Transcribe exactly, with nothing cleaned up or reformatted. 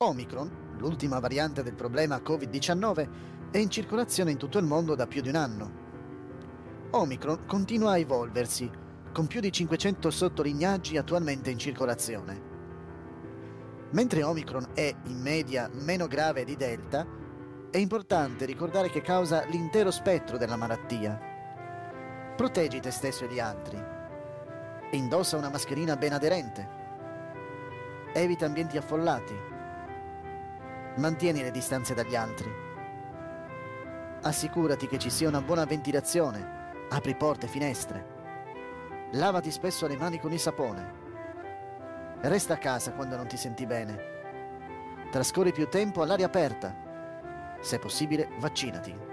Omicron, l'ultima variante del problema Covid diciannove, è in circolazione in tutto il mondo da più di un anno. Omicron continua a evolversi, con più di cinquecento sottolineaggi attualmente in circolazione. Mentre Omicron è, in media, meno grave di Delta, è importante ricordare che causa l'intero spettro della malattia. Proteggi te stesso e gli altri. Indossa una mascherina ben aderente. Evita ambienti affollati. Mantieni le distanze dagli altri. Assicurati che ci sia una buona ventilazione. Apri porte e finestre. Lavati spesso le mani con il sapone. Resta a casa quando non ti senti bene. Trascorri più tempo all'aria aperta. Se possibile, vaccinati.